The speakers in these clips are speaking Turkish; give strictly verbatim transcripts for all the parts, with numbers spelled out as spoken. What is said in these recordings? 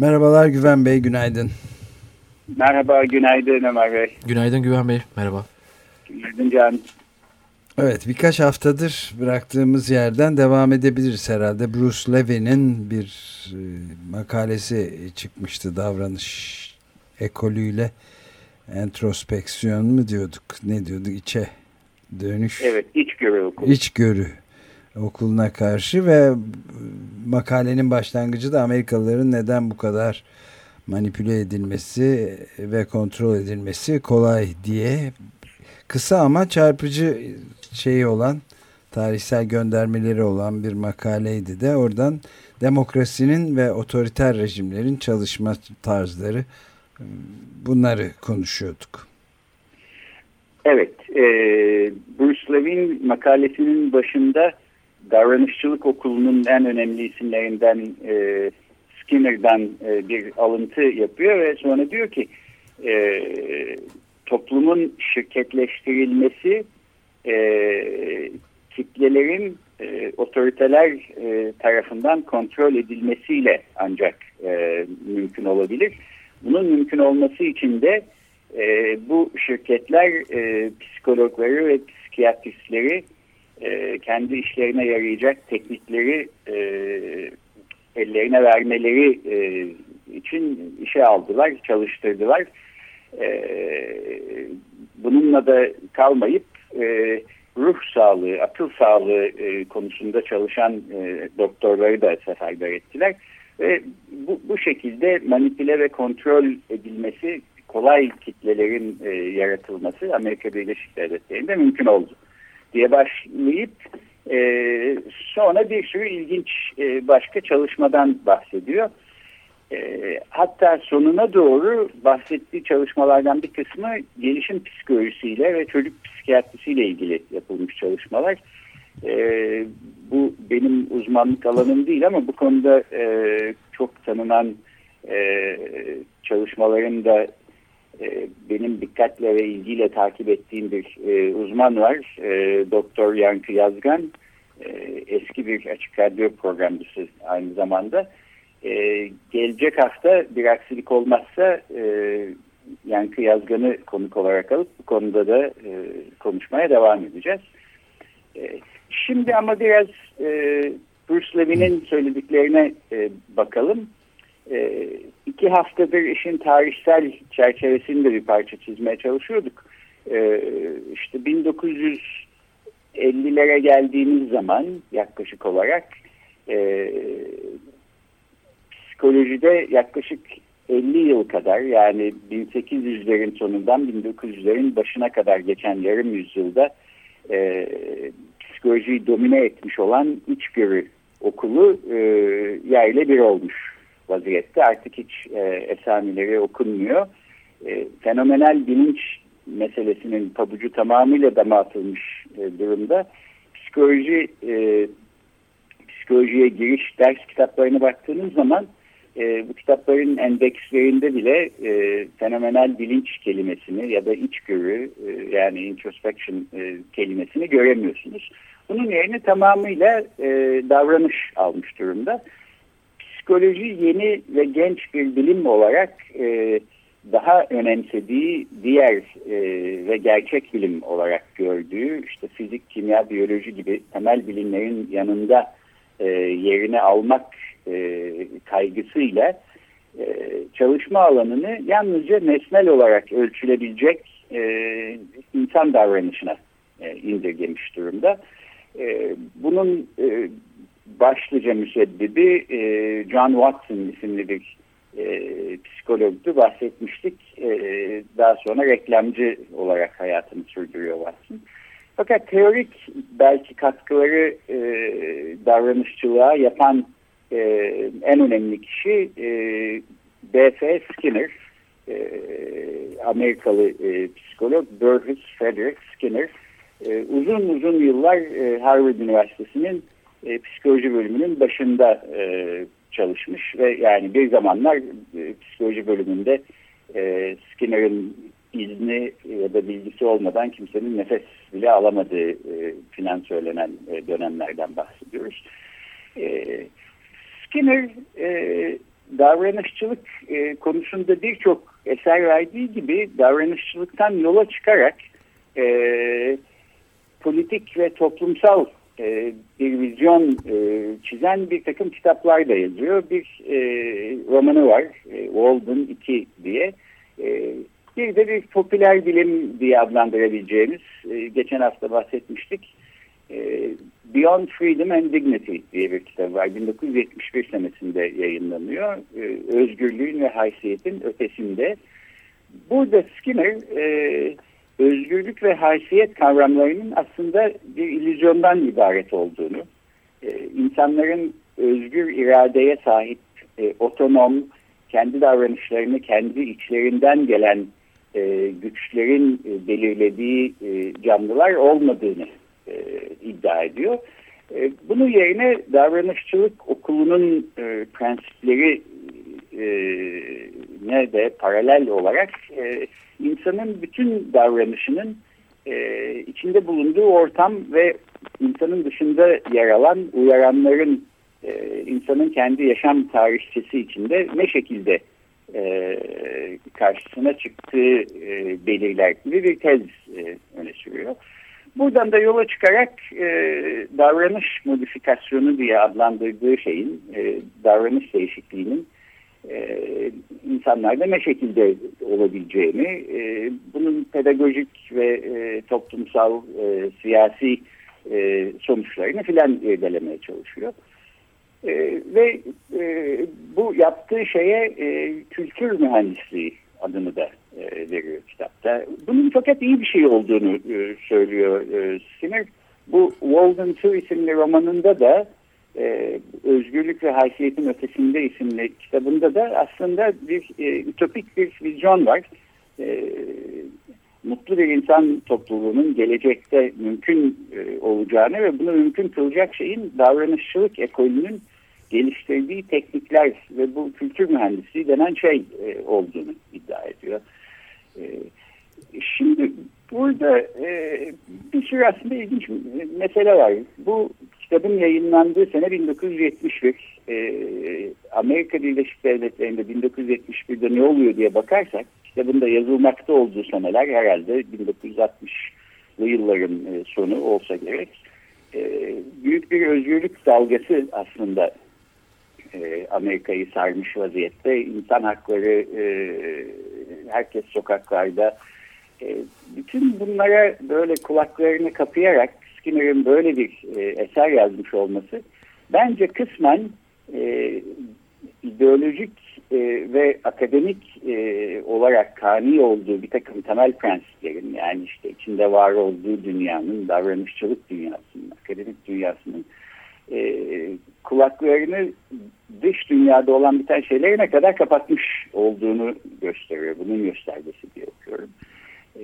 Merhabalar Güven Bey, günaydın. Merhaba, günaydın Ömer Bey. Günaydın Güven Bey, merhaba. Günaydın Can. Evet, birkaç haftadır bıraktığımız yerden devam edebiliriz herhalde. Bruce Levy'nin bir makalesi çıkmıştı, davranış ekolüyle entrospeksiyon mu diyorduk, ne diyorduk, içe dönüş. Evet, içgörü okulu. İçgörü okuluna karşı ve makalenin başlangıcı da Amerikalıların neden bu kadar manipüle edilmesi ve kontrol edilmesi kolay diye kısa ama çarpıcı şeyi olan, tarihsel göndermeleri olan bir makaleydi de oradan demokrasinin ve otoriter rejimlerin çalışma tarzları, bunları konuşuyorduk. Evet, e, Bruce Levin makalesinin başında davranışçılık okulunun en önemli isimlerinden e, Skinner'dan e, bir alıntı yapıyor ve sonra diyor ki e, toplumun şirketleştirilmesi e, kitlelerin e, otoriteler e, tarafından kontrol edilmesiyle ancak e, mümkün olabilir. Bunun mümkün olması için de e, bu şirketler e, psikologları ve psikiyatristleri e, kendi işlerine yarayacak teknikleri e, ellerine vermeleri e, için işe aldılar, çalıştırdılar. E, bununla da kalmayıp e, ruh sağlığı, akıl sağlığı e, konusunda çalışan e, doktorları da seferber ettiler. Ve bu, bu şekilde manipüle ve kontrol edilmesi, kolay kitlelerin e, yaratılması Amerika Birleşik Devletleri'nde mümkün oldu diye başlayıp e, sonra bir sürü ilginç e, başka çalışmadan bahsediyor. E, hatta sonuna doğru bahsettiği çalışmalardan bir kısmı gelişim psikolojisiyle ve çocuk psikiyatrisiyle ilgili yapılmış çalışmalar. Ee, bu benim uzmanlık alanım değil ama bu konuda e, çok tanınan e, çalışmaların da e, benim dikkatle ve ilgiyle takip ettiğim bir e, uzman var. E, Doktor Yankı Yazgan, e, eski bir açık radyo programcısı aynı zamanda. E, gelecek hafta bir aksilik olmazsa e, Yankı Yazgan'ı konuk olarak alıp bu konuda da e, konuşmaya devam edeceğiz. Evet. Şimdi ama biraz e, Bruce Levy'nin söylediklerine e, bakalım. E, iki haftadır işin tarihsel çerçevesini de bir parça çizmeye çalışıyorduk. E, işte bin dokuz yüz ellilere geldiğimiz zaman yaklaşık olarak e, psikolojide yaklaşık elli yıl kadar, yani bin sekiz yüzlerin sonundan bin dokuz yüzlerin başına kadar geçen yarım yüzyılda e, psikolojiyi domine etmiş olan içgörü okulu e, yerle bir olmuş vaziyette. Artık hiç e, esamileri okunmuyor. E, fenomenal bilinç meselesinin pabucu tamamıyla dama atılmış e, durumda. Psikoloji, e, psikolojiye giriş ders kitaplarına baktığınız zaman e, bu kitapların endekslerinde bile e, fenomenal bilinç kelimesini ya da içgörü e, yani introspection e, kelimesini göremiyorsunuz. Bunun yerine tamamıyla e, davranış almış durumda. Psikoloji yeni ve genç bir bilim olarak e, daha önemsediği diğer e, ve gerçek bilim olarak gördüğü işte fizik, kimya, biyoloji gibi temel bilimlerin yanında e, yerini almak e, kaygısıyla e, çalışma alanını yalnızca nesnel olarak ölçülebilecek e, insan davranışına e, indirgemiş durumda. Ee, bunun e, başlıca müsebbibi e, John Watson isimli bir e, psikologdu, bahsetmiştik. E, daha sonra reklamcı olarak hayatını sürdürüyor Watson. Fakat teorik belki katkıları e, davranışçılığa yapan e, e, en önemli kişi e, B F Skinner, e, Amerikalı e, psikolog Burrhus Frederick Skinner. E, uzun uzun yıllar e, Harvard Üniversitesi'nin e, psikoloji bölümünün başında e, çalışmış ve yani bir zamanlar e, psikoloji bölümünde e, Skinner'ın izni ya da bilgisi olmadan kimsenin nefes bile alamadığı e, filan söylenen e, dönemlerden bahsediyoruz. E, Skinner e, davranışçılık e, konusunda birçok eser verdiği gibi davranışçılıktan yola çıkarak e, politik ve toplumsal e, bir vizyon e, çizen bir takım kitaplar da yazıyor. Bir e, romanı var, e, Walden iki diye. E, Bir de bir popüler bilim diye adlandırabileceğimiz, geçen hafta bahsetmiştik, Beyond Freedom and Dignity diye bir kitap var. bin dokuz yüz yetmiş bir senesinde yayınlanıyor. Özgürlüğün ve haysiyetin ötesinde. Burada Skinner, özgürlük ve haysiyet kavramlarının aslında bir illüzyondan ibaret olduğunu, insanların özgür iradeye sahip, otonom, kendi davranışlarını kendi içlerinden gelen e, güçlerin e, belirlediği e, canlılar olmadığını e, iddia ediyor. E, bunun yerine davranışçılık okulunun e, prensipleri e, ne de paralel olarak e, insanın bütün davranışının e, içinde bulunduğu ortam ve insanın dışında yer alan uyaranların e, insanın kendi yaşam tarihçesi içinde ne şekilde E, karşısına çıktığı e, belirler gibi bir tez e, öne sürüyor. Buradan da yola çıkarak e, davranış modifikasyonu diye adlandırdığı şeyin, e, davranış değişikliğinin e, insanlarda ne şekilde olabileceğini, e, bunun pedagojik ve e, toplumsal, e, siyasi e, sonuçlarını filan irdelemeye çalışıyor. Ee, ve e, bu yaptığı şeye e, kültür mühendisliği adını da e, veriyor kitapta. Bunun fakat iyi bir şey olduğunu e, söylüyor e, Skinner. Bu Walden iki isimli romanında da e, Özgürlük ve Haysiyetin Ötesinde isimli kitabında da aslında bir e, ütopik bir vizyon var. E, mutlu bir insan topluluğunun gelecekte mümkün e, olacağını ve bunu mümkün kılacak şeyin davranışçılık ekolünün geliştirdiği teknikler ve bu kültür mühendisliği denen şey e, olduğunu iddia ediyor. E, şimdi burada e, bir sürü aslında ilginç mesele var. Bu kitabın yayınlandığı sene bin dokuz yüz yetmiş bir. E, Amerika Birleşik Devletleri'nde bin dokuz yüz yetmiş birde ne oluyor diye bakarsak, kitabın da yazılmakta olduğu seneler herhalde bin dokuz yüz altmışlı yılların e, sonu olsa gerek. E, büyük bir özgürlük dalgası aslında Amerika'yı sarmış vaziyette. İnsan hakları, herkes sokaklarda. Bütün bunlara böyle kulaklarını kapayarak Skinner'ın böyle bir eser yazmış olması bence kısmen ideolojik ve akademik olarak kani olduğu bir takım temel prensiplerin, yani işte içinde var olduğu dünyanın, davranışçılık dünyasının, akademik dünyasının E, kulaklarını dış dünyada olan biten şeyleri ne kadar kapatmış olduğunu gösteriyor. Bunun göstergesi diye okuyorum. E,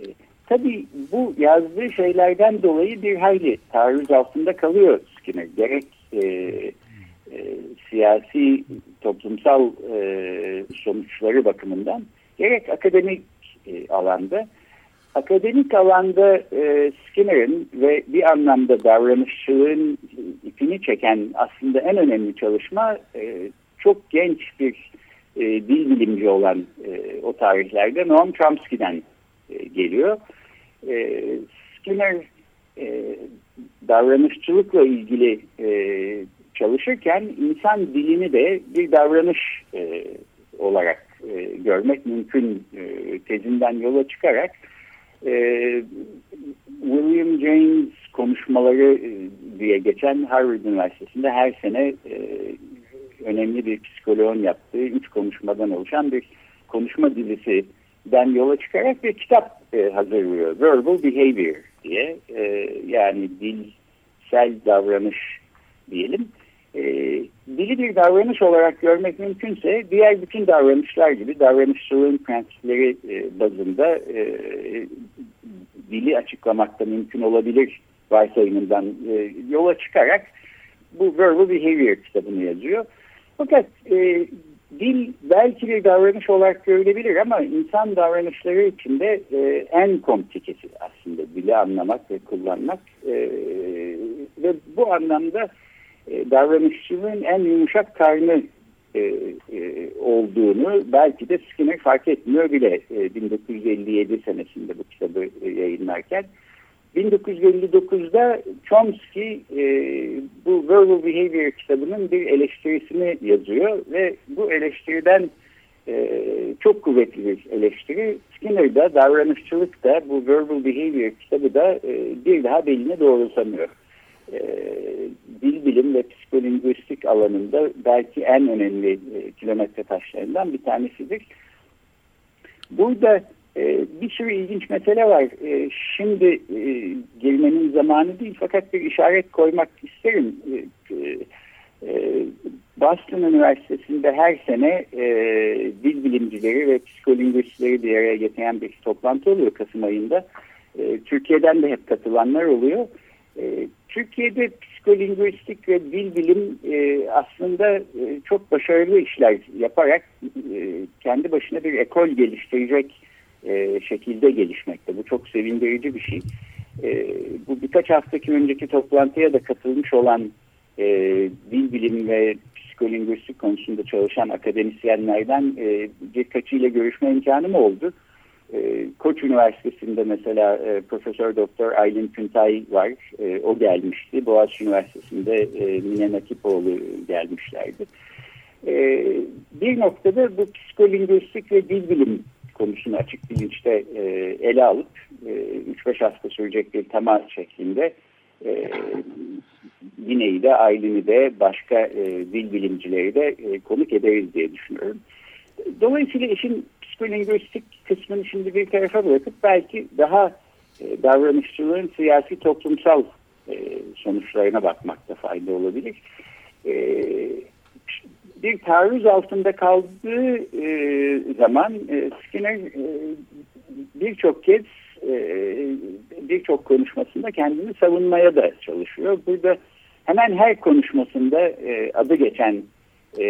tabii bu yazdığı şeylerden dolayı bir hayli taarruz altında kalıyor Skinner. Gerek e, e, siyasi, toplumsal e, sonuçları bakımından, gerek akademik e, alanda. Akademik alanda e, Skinner'ın ve bir anlamda davranışçılığın ipini çeken aslında en önemli çalışma e, çok genç bir e, dil bilimci olan e, o tarihlerde Noam Chomsky'den e, geliyor. E, Skinner e, davranışçılıkla ilgili e, çalışırken insan dilini de bir davranış e, olarak e, görmek mümkün e, tezinden yola çıkarak William James konuşmaları diye geçen Harvard Üniversitesi'nde her sene önemli bir psikoloğun yaptığı üç konuşmadan oluşan bir konuşma dizisinden yola çıkarak bir kitap hazırlıyor. Verbal Behavior diye, yani dilsel davranış diyelim. E, dili bir davranış olarak görmek mümkünse diğer bütün davranışlar gibi davranışçılığın prensipleri e, bazında e, dili açıklamakta mümkün olabilir varsayımından e, yola çıkarak bu Verbal Behavior kitabını yazıyor. Fakat e, dil belki bir davranış olarak görülebilir ama insan davranışları içinde e, en komplikesi aslında dili anlamak ve kullanmak e, ve bu anlamda e, davranışçılığın en yumuşak karnı e, e, olduğunu belki de Skinner fark etmiyor bile e, bin dokuz yüz elli yedi senesinde bu kitabı e, yayınlarken. bin dokuz yüz elli dokuzda Chomsky e, bu Verbal Behavior kitabının bir eleştirisini yazıyor ve bu eleştiriden e, çok kuvvetli bir eleştiri. Skinner'da davranışçılık da bu Verbal Behavior kitabı da e, bir daha belini doğrultamıyor. E, dil bilim ve psikolingüistik alanında belki en önemli e, kilometre taşlarından bir tanesidir. Burada bir sürü ilginç mesele var. Şimdi girmenin zamanı değil fakat bir işaret koymak isterim. Boston Üniversitesi'nde her sene dil bilimcileri ve psikolingüistleri bir araya getiren bir toplantı oluyor Kasım ayında. Türkiye'den de hep katılanlar oluyor. Türkiye'de psikolingüistik ve dil bilim aslında çok başarılı işler yaparak kendi başına bir ekol geliştirecek E, şekilde gelişmekte. Bu çok sevindirici bir şey. E, bu birkaç haftaki önceki toplantıya da katılmış olan e, dil bilim ve psikolingüistik konusunda çalışan akademisyenlerden e, birkaçıyla görüşme imkanım oldu. E, Koç Üniversitesi'nde mesela e, Profesör Doktor Aylin Pıntay var. E, o gelmişti. Boğaziçi Üniversitesi'nde e, Mine Nakipoğlu gelmişlerdi. E, bir noktada bu psikolingüistik ve dil bilim konusunu açık bilinçte e, ele alıp e, üç beş hafta sürecek bir temas şeklinde e, Bine'yi de Aylin'i de başka e, dil bilimcileri de e, konuk ederiz diye düşünüyorum. Dolayısıyla işin psikolingüistik kısmını şimdi bir tarafa bırakıp belki daha e, davranışçılığın siyasi toplumsal e, sonuçlarına bakmakta fayda olabilir. E, Bir taarruz altında kaldığı e, zaman e, Skinner e, birçok kez e, birçok konuşmasında kendini savunmaya da çalışıyor. Burada hemen her konuşmasında e, adı geçen e,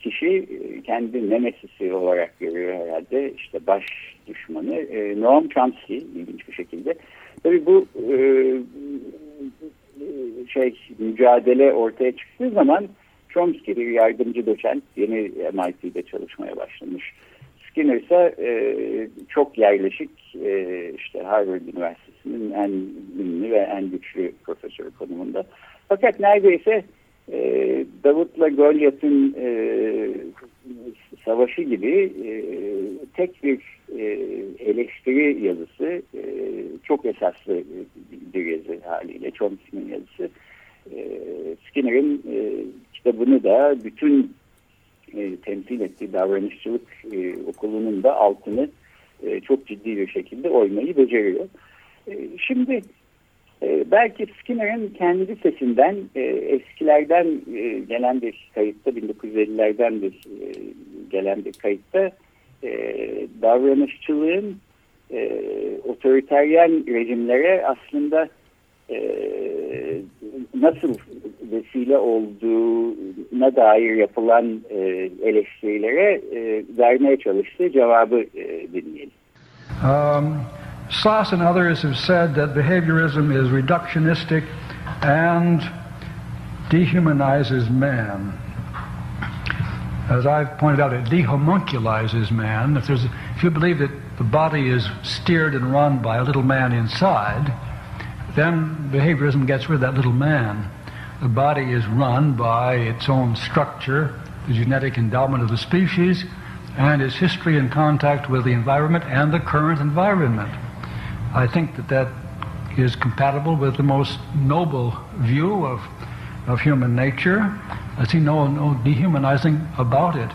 kişi kendi nemesisi olarak görüyor herhalde. İşte baş düşmanı e, Noam Chomsky ilginç bir şekilde. Tabii bu e, şey mücadele ortaya çıktığı zaman Chomsky bir yardımcı doçent, yeni M I T'de çalışmaya başlamış. Skinner ise e, çok yerleşik, e, işte Harvard Üniversitesi'nin en ünlü ve en güçlü profesörü konumunda. Fakat neredeyse e, Davut'la Golyat'ın e, savaşı gibi e, tek bir e, eleştiri yazısı, e, çok esaslı bir yazı haliyle Chomsky'nin yazısı. Skinner'in e, kitabını da bütün e, temsil ettiği davranışçılık e, okulunun da altını e, çok ciddi bir şekilde oymayı beceriyor. E, şimdi e, belki Skinner'in kendi sesinden e, eskilerden e, gelen bir kayıtta bin dokuz yüz ellilerden bir, e, gelen bir kayıtta e, davranışçılığın e, otoriteryen rejimlere aslında Ee, nasıl vesile olduğuna dair yapılan e, eleştirilere e, vermeye çalıştığı cevabı e, dinleyelim. Um, Sass and others have said that behaviorism is reductionistic and dehumanizes man. As I've pointed out, it dehomunculizes man. If there's, if you believe that the body is steered and run by a little man inside, then behaviorism gets rid of that little man. The body is run by its own structure, the genetic endowment of the species, and its history and contact with the environment and the current environment. I think that that is compatible with the most noble view of of human nature. I see no, no dehumanizing about it.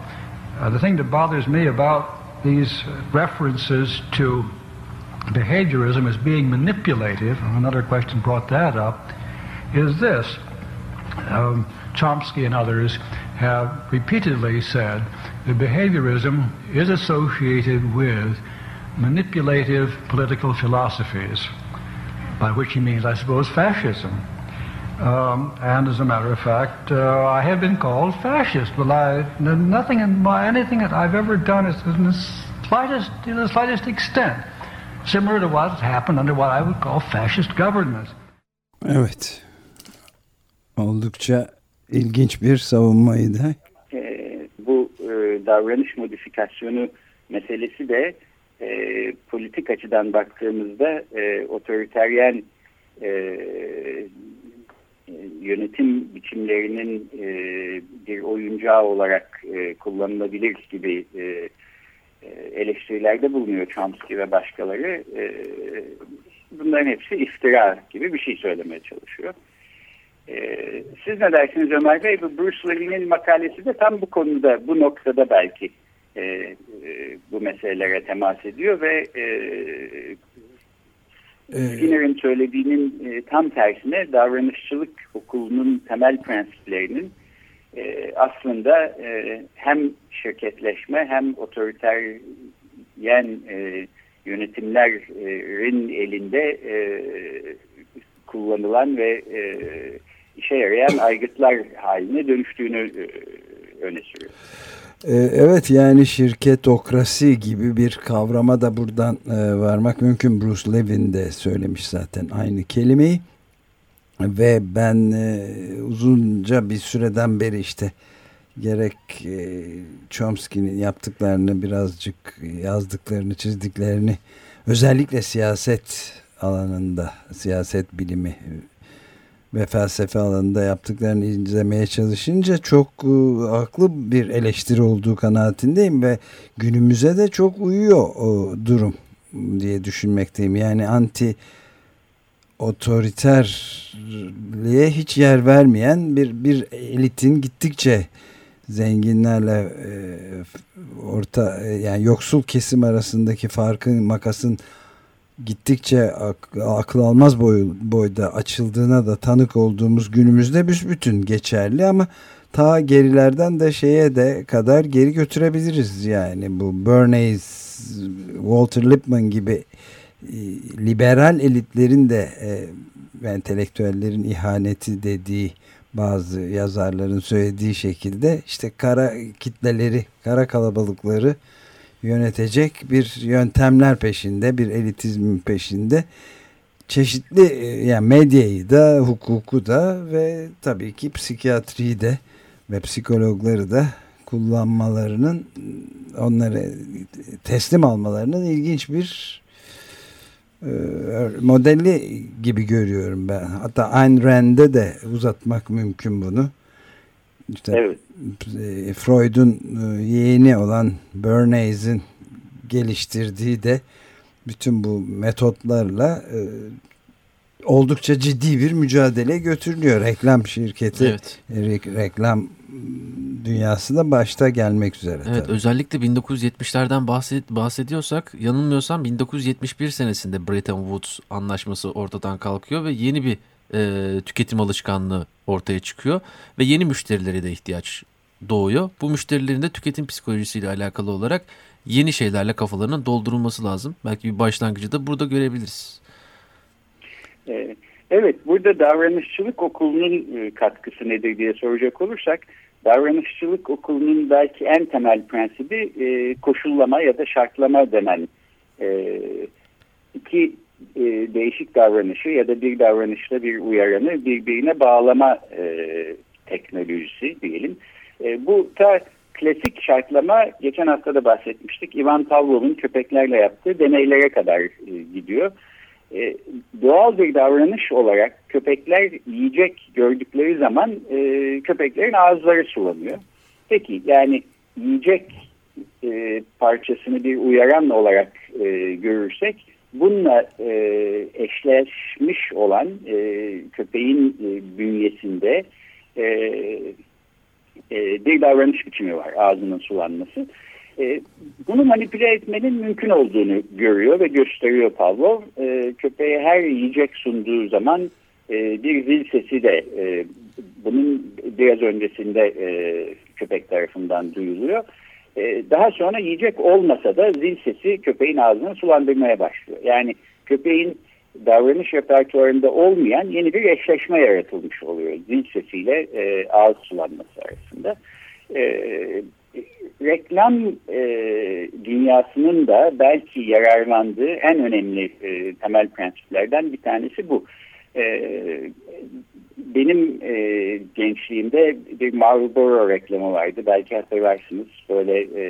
Uh, the thing that bothers me about these references to behaviorism as being manipulative, and another question brought that up, is this. Um, Chomsky and others have repeatedly said that behaviorism is associated with manipulative political philosophies, by which he means, I suppose, fascism. Um, and as a matter of fact, uh, I have been called fascist. Well, I, nothing in my, anything that I've ever done is in the slightest, in the slightest extent similar to what happened under what I would call fascist government. Evet, oldukça ilginç bir savunmaydı. E, bu e, davranış modifikasyonu meselesi de e, politik açıdan baktığımızda e, otoriteryen e, yönetim biçimlerinin e, bir oyuncağı olarak e, kullanılabilir gibi e, eleştirilerde bulunuyor Chomsky ve başkaları. E, bunların hepsi iftira gibi bir şey söylemeye çalışıyor. E, siz ne dersiniz Ömer Bey? Bu Bruce Levy'nin makalesi de tam bu konuda, bu noktada belki e, e, bu meselelere temas ediyor ve e, Skinner'ın söylediğinin e, tam tersine davranışçılık okulunun temel prensiplerinin e, aslında e, hem şirketleşme hem otoriteryen e, yönetimlerin elinde e, kullanılan ve e, işe yarayan aygıtlar haline dönüştüğünü e, öne sürüyor. Evet, yani şirketokrasi gibi bir kavrama da buradan e, varmak mümkün. Bruce Levin de söylemiş zaten aynı kelimeyi ve ben e, uzunca bir süreden beri işte gerek e, Chomsky'nin yaptıklarını, birazcık yazdıklarını, çizdiklerini, özellikle siyaset alanında, siyaset bilimi ve felsefe alanında yaptıklarını izlemeye çalışınca çok e, haklı bir eleştiri olduğu kanaatindeyim ve günümüze de çok uyuyor o durum diye düşünmekteyim. Yani anti otoriterliğe hiç yer vermeyen bir bir elitin gittikçe zenginlerle e, orta e, yani yoksul kesim arasındaki farkın, makasın gittikçe ak- akıl almaz boy, boyda açıldığına da tanık olduğumuz günümüzde büsbütün geçerli, ama ta gerilerden de şeye de kadar geri götürebiliriz. Yani bu Bernays, Walter Lippmann gibi e, liberal elitlerin de e, entelektüellerin ihaneti dediği, bazı yazarların söylediği şekilde işte kara kitleleri, kara kalabalıkları yönetecek bir yöntemler peşinde, bir elitizmin peşinde, çeşitli yani medyayı da, hukuku da ve tabii ki psikiyatriyi de ve psikologları da kullanmalarının, onları teslim almalarının ilginç bir e, modeli gibi görüyorum ben. Hatta Ayn Rand'e de uzatmak mümkün bunu. İşte evet. Freud'un yeğeni olan Bernays'in geliştirdiği de bütün bu metotlarla e, oldukça ciddi bir mücadele götürülüyor. Reklam şirketi, evet. re- reklam dünyası da başta gelmek üzere. Evet, tabii. Özellikle bin dokuz yüz yetmişlerden bahset, bahsediyorsak, yanılmıyorsam bin dokuz yüz yetmiş bir senesinde Bretton Woods anlaşması ortadan kalkıyor ve yeni bir E, tüketim alışkanlığı ortaya çıkıyor ve yeni müşterilere de ihtiyaç doğuyor. Bu müşterilerin de tüketim psikolojisiyle alakalı olarak yeni şeylerle kafalarının doldurulması lazım. Belki bir başlangıcı da burada görebiliriz. Evet, burada davranışçılık okulunun katkısı nedir diye soracak olursak, davranışçılık okulunun belki en temel prensibi koşullama ya da şartlama denen iki değişik davranışı ya da bir davranışla bir uyaranı birbirine bağlama e, teknolojisi diyelim. E, bu da klasik şartlama, geçen hafta da bahsetmiştik. Ivan Pavlov'un köpeklerle yaptığı deneylere kadar e, gidiyor. E, doğal bir davranış olarak köpekler yiyecek gördükleri zaman e, köpeklerin ağızları sulanıyor. Peki yani yiyecek e, parçasını bir uyaran olarak e, görürsek, bununla e, eşleşmiş olan e, köpeğin e, bünyesinde e, e, bir davranış biçimi var, ağzının sulanması. E, bunu manipüle etmenin mümkün olduğunu görüyor ve gösteriyor Pavlov. E, köpeğe her yiyecek sunduğu zaman e, bir zil sesi de e, bunun biraz öncesinde e, köpek tarafından duyuluyor. E, daha sonra yiyecek olmasa da zil sesi köpeğin ağzını sulandırmaya başlıyor. Yani köpeğin davranış repertuarında olmayan yeni bir eşleşme yaratılmış oluyor. Zil sesiyle e, ağız sulanması arasında. E, reklam e, dünyasının da belki yararlandığı en önemli e, temel prensiplerden bir tanesi bu. E, benim e, gençliğimde bir Marlboro reklamı vardı. Belki hatırlarsınız. Böyle e,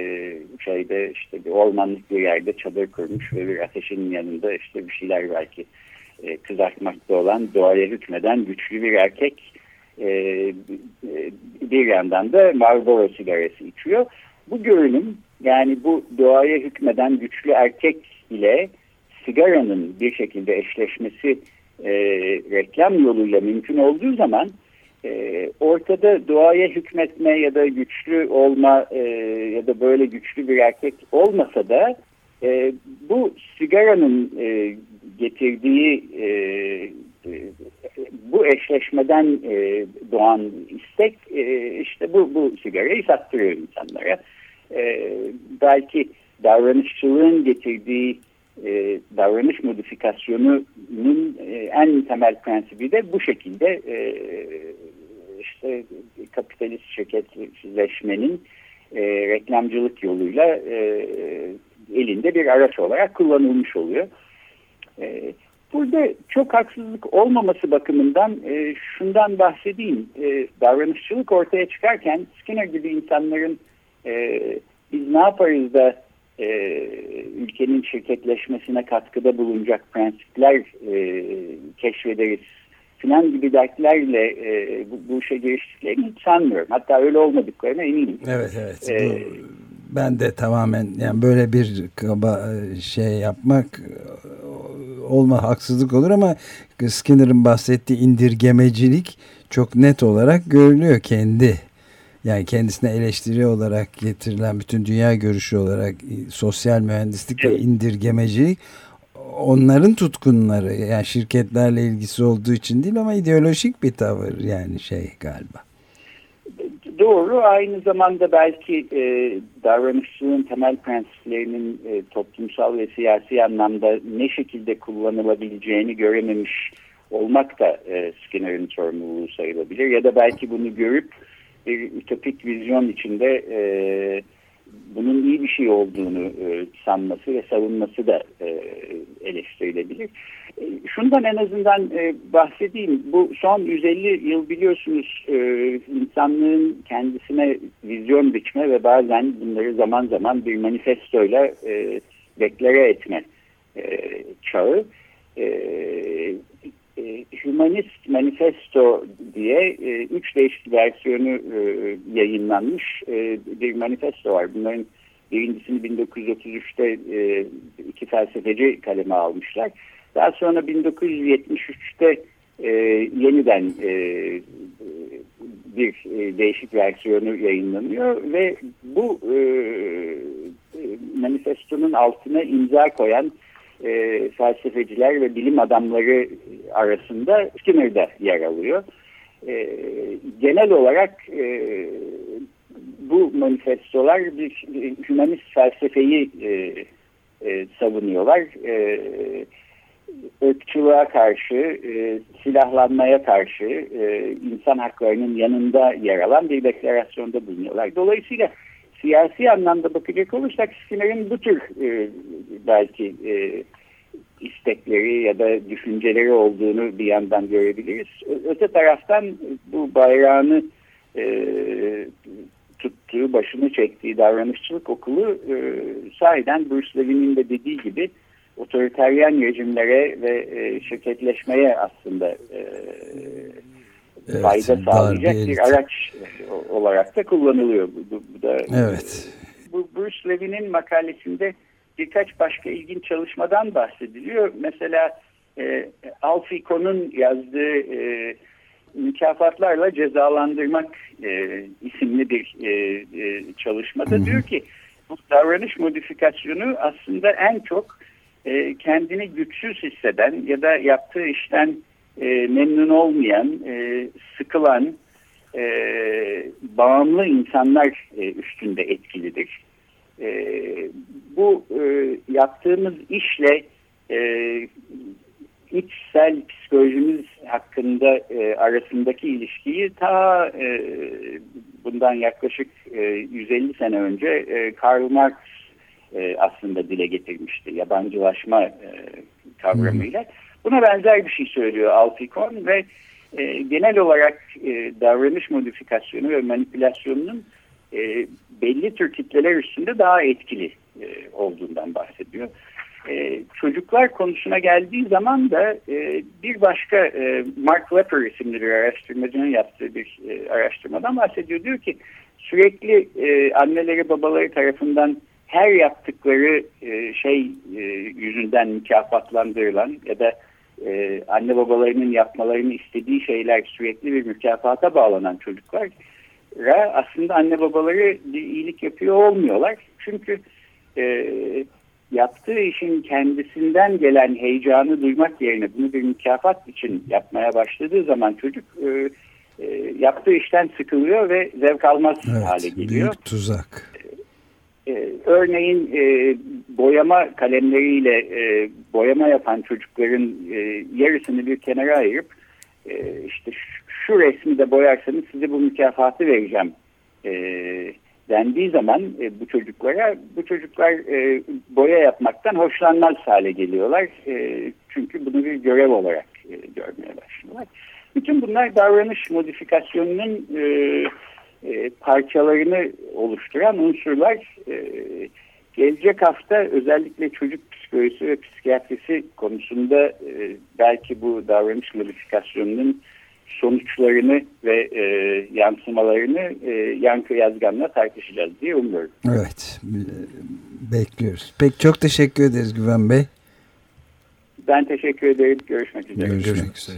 şeyde işte bir ormanlık bir yerde çadır kurmuş ve bir ateşin yanında işte bir şeyler belki e, kızartmakta olan doğaya hükmeden güçlü bir erkek e, bir yandan da Marlboro sigarası içiyor. Bu görünüm, yani bu doğaya hükmeden güçlü erkek ile sigaranın bir şekilde eşleşmesi E, reklam yoluyla mümkün olduğu zaman e, ortada doğaya hükmetme ya da güçlü olma e, ya da böyle güçlü bir erkek olmasa da e, bu sigaranın e, getirdiği e, e, bu eşleşmeden e, doğan istek e, işte bu, bu sigarayı sattırıyor insanlara. E, belki davranışçılığın getirdiği E, davranış modifikasyonunun e, en temel prensibi de bu şekilde e, işte kapitalist şirketleşmenin e, reklamcılık yoluyla e, elinde bir araç olarak kullanılmış oluyor. E, burada çok haksızlık olmaması bakımından e, şundan bahsedeyim. E, davranışçılık ortaya çıkarken Skinner gibi insanların e, biz ne yaparız da Ee, ülkenin şirketleşmesine katkıda bulunacak prensipler e, keşfederiz filan gibi dertlerle e, bu, bu işe giriştiklerini hiç sanmıyorum. Hatta öyle olmadıklarına eminim. Evet evet. Ee, bu, ben de tamamen yani böyle bir kaba şey yapmak olma haksızlık olur ama Skinner'ın bahsettiği indirgemecilik çok net olarak görülüyor kendi. Yani kendisine eleştiri olarak getirilen bütün dünya görüşü olarak sosyal mühendislik ve indirgemecilik onların tutkunları. Yani şirketlerle ilgisi olduğu için değil ama ideolojik bir tavır yani şey galiba. Doğru. Aynı zamanda belki e, davranışçılığın temel prensiplerinin e, toplumsal ve siyasi anlamda ne şekilde kullanılabileceğini görememiş olmak da e, Skinner'ın sorumluluğu sayılabilir. Ya da belki bunu görüp bir ütopik vizyon içinde e, bunun iyi bir şey olduğunu e, sanması ve savunması da e, eleştirilebilir. E, şundan en azından e, bahsedeyim. Bu son yüz elli yıl biliyorsunuz e, insanlığın kendisine vizyon biçme ve bazen bunları zaman zaman bir manifestoyla e, deklare etme e, çağı. E, Humanist Manifesto diye e, üç değişik versiyonu e, yayınlanmış e, bir manifesto var. Bunların birincisini bin dokuz yüz otuz üçte e, iki felsefeci kaleme almışlar. Daha sonra bin dokuz yüz yetmiş üçte e, yeniden e, bir e, değişik versiyonu yayınlanıyor ve bu e, manifestonun altına imza koyan E, felsefeciler ve bilim adamları arasında Skinner'da yer alıyor. E, genel olarak e, bu manifestolar bir, bir hümanist felsefeyi e, e, savunuyorlar. E, ırkçılığa karşı, e, silahlanmaya karşı, e, insan haklarının yanında yer alan bir deklarasyonda bulunuyorlar. Dolayısıyla siyasi anlamda bakacak olursak Skinner'in bu tür e, belki e, istekleri ya da düşünceleri olduğunu bir yandan görebiliriz. Öte taraftan bu bayrağını e, tuttuğu, başını çektiği davranışçılık okulu e, sahiden Bruce Levy'nin de dediği gibi otoriteryen rejimlere ve e, şirketleşmeye aslında e, evet, fayda sağlayacak bir araç olarak da kullanılıyor. Bu, bu da, evet. Bu Bruce Levy'nin makalesinde birkaç başka ilginç çalışmadan bahsediliyor. Mesela e, Alfie Kohn'un yazdığı e, Mükafatlarla Cezalandırmak e, isimli bir e, e, çalışmada Hı-hı. diyor ki bu davranış modifikasyonu aslında en çok e, kendini güçsüz hisseden ya da yaptığı işten E, memnun olmayan, e, sıkılan, e, bağımlı insanlar e, üstünde etkilidir. E, bu e, yaptığımız işle e, içsel psikolojimiz hakkında e, arasındaki ilişkiyi ta e, bundan yaklaşık e, yüz elli sene önce e, Karl Marx e, aslında dile getirmişti yabancılaşma e, kavramıyla. Buna benzer bir şey söylüyor Alfie Kohn ve e, genel olarak e, davranış modifikasyonu ve manipülasyonunun e, belli tür kitleler üstünde daha etkili e, olduğundan bahsediyor. Ee, çocuklar konusuna geldiği zaman da e, bir başka e, Mark Lepper isimli bir araştırmacının yaptığı bir e, araştırmadan bahsediyor. Diyor ki sürekli e, anneleri babaları tarafından her yaptıkları e, şey e, yüzünden mükafatlandırılan ya da e, anne babalarının yapmalarını istediği şeyler sürekli bir mükafata bağlanan çocuklar aslında anne babaları bir iyilik yapıyor olmuyorlar. Çünkü e, yaptığı işin kendisinden gelen heyecanı duymak yerine bunu bir mükafat için yapmaya başladığı zaman çocuk e, e, yaptığı işten sıkılıyor ve zevk almaz evet, hale geliyor. Büyük tuzak. E, e, örneğin e, boyama kalemleriyle e, boyama yapan çocukların e, yarısını bir kenara ayırıp e, işte şu resmi de boyarsanız size bu mükafatı vereceğim diyebiliyor. Dendiği zaman e, bu çocuklara, bu çocuklar e, boya yapmaktan hoşlanmaz hale geliyorlar. E, çünkü bunu bir görev olarak e, görmeye başlıyorlar. Bütün bunlar davranış modifikasyonunun e, e, parçalarını oluşturan unsurlar. E, gelecek hafta özellikle çocuk psikolojisi ve psikiyatrisi konusunda e, belki bu davranış modifikasyonunun sonuçlarını ve e, yansımalarını e, Yankı Yazgan'la tartışacağız diye umuyorum. Evet, bekliyoruz. Peki, çok teşekkür ederiz Güven Bey. Ben teşekkür ederim. Görüşmek üzere. Görüşmek, Görüşmek üzere.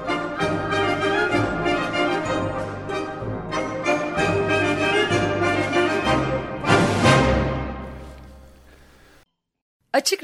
Açık